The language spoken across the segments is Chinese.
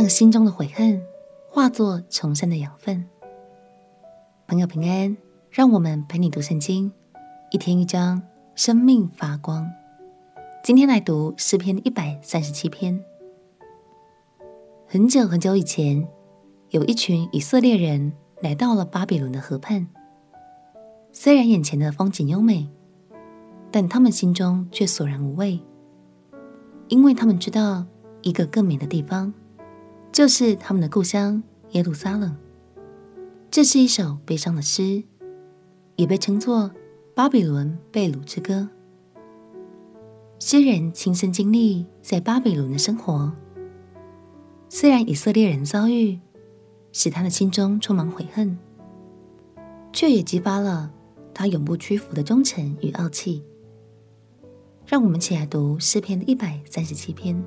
让心中的悔恨化作重生的养分。朋友平安，让我们陪你读圣经，一天一章，生命发光。今天来读诗篇137篇。很久很久以前，有一群以色列人来到了巴比伦的河畔，虽然眼前的风景优美，但他们心中却索然无味，因为他们知道一个更美的地方，就是他们的故乡耶路撒冷。这是一首悲伤的诗，也被称作巴比伦被掳之歌。诗人亲身经历在巴比伦的生活，虽然以色列人遭遇使他的心中充满悔恨，却也激发了他永不屈服的忠诚与傲气。让我们一起来读诗篇137篇。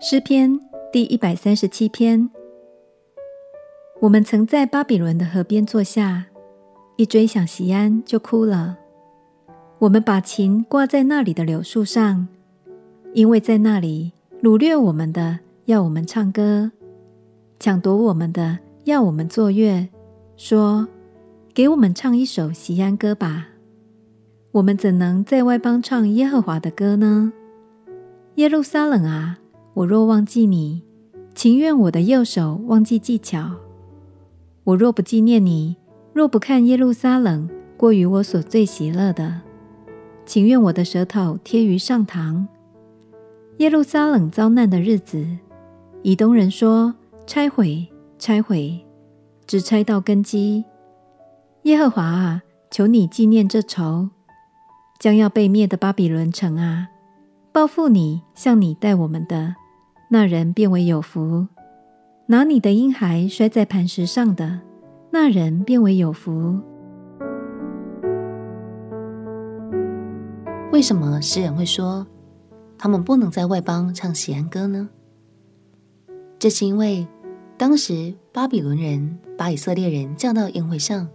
诗篇第137篇。我们曾在巴比伦的河边坐下，一追想锡安就哭了。我们把琴挂在那里的柳树上，因为在那里掳掠我们的要我们唱歌，抢夺我们的要我们作乐，说给我们唱一首锡安歌吧。我们怎能在外邦唱耶和华的歌呢？耶路撒冷啊，我若忘记你，情愿我的右手忘记技巧。我若不纪念你，若不看耶路撒冷过于我所最喜乐的，情愿我的舌头贴于上膛。耶路撒冷遭难的日子，以东人说拆毁拆毁，直拆到根基。耶和华啊，求你纪念这仇，将要被灭的巴比伦城啊，报复你向你带我们的，那人变为有福。拿你的婴孩摔在磐石上的，那人变为有福。为什么诗人会说他们不能在外邦唱锡安歌呢？这是因为当时巴比伦人把以色列人叫到宴会上，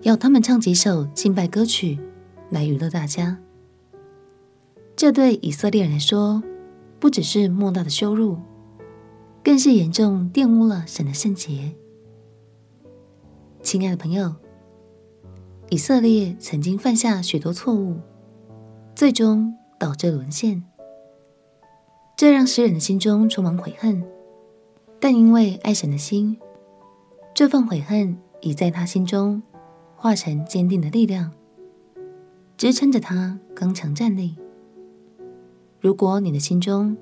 要他们唱几首敬拜歌曲来娱乐大家。这对以色列人来说，不只是莫大的羞辱，更是严重玷污了神的圣洁。亲爱的朋友，以色列曾经犯下许多错误，最终导致沦陷，这让诗人的心中充满悔恨。但因为爱神的心，这份悔恨已在他心中化成坚定的力量，支撑着他刚强站立。如果你的心中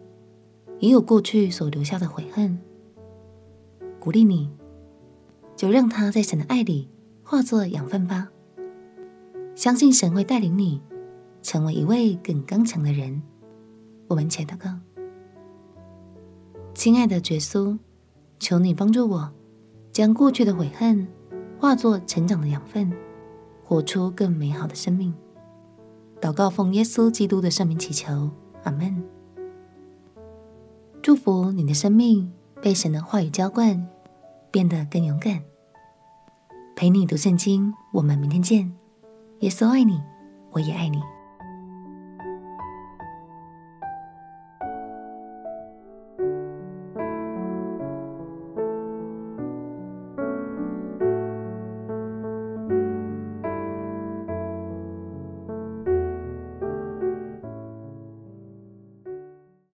也有过去所留下的悔恨，鼓励你就让它在神的爱里化作养分吧。相信神会带领你成为一位更刚强的人。我们前祷告。亲爱的耶稣，求你帮助我将过去的悔恨化作成长的养分，活出更美好的生命。祷告奉耶稣基督的圣名祈求，阿们。祝福你的生命被神的话语浇灌，变得更勇敢。陪你读圣经，我们明天见。耶稣爱你，我也爱你。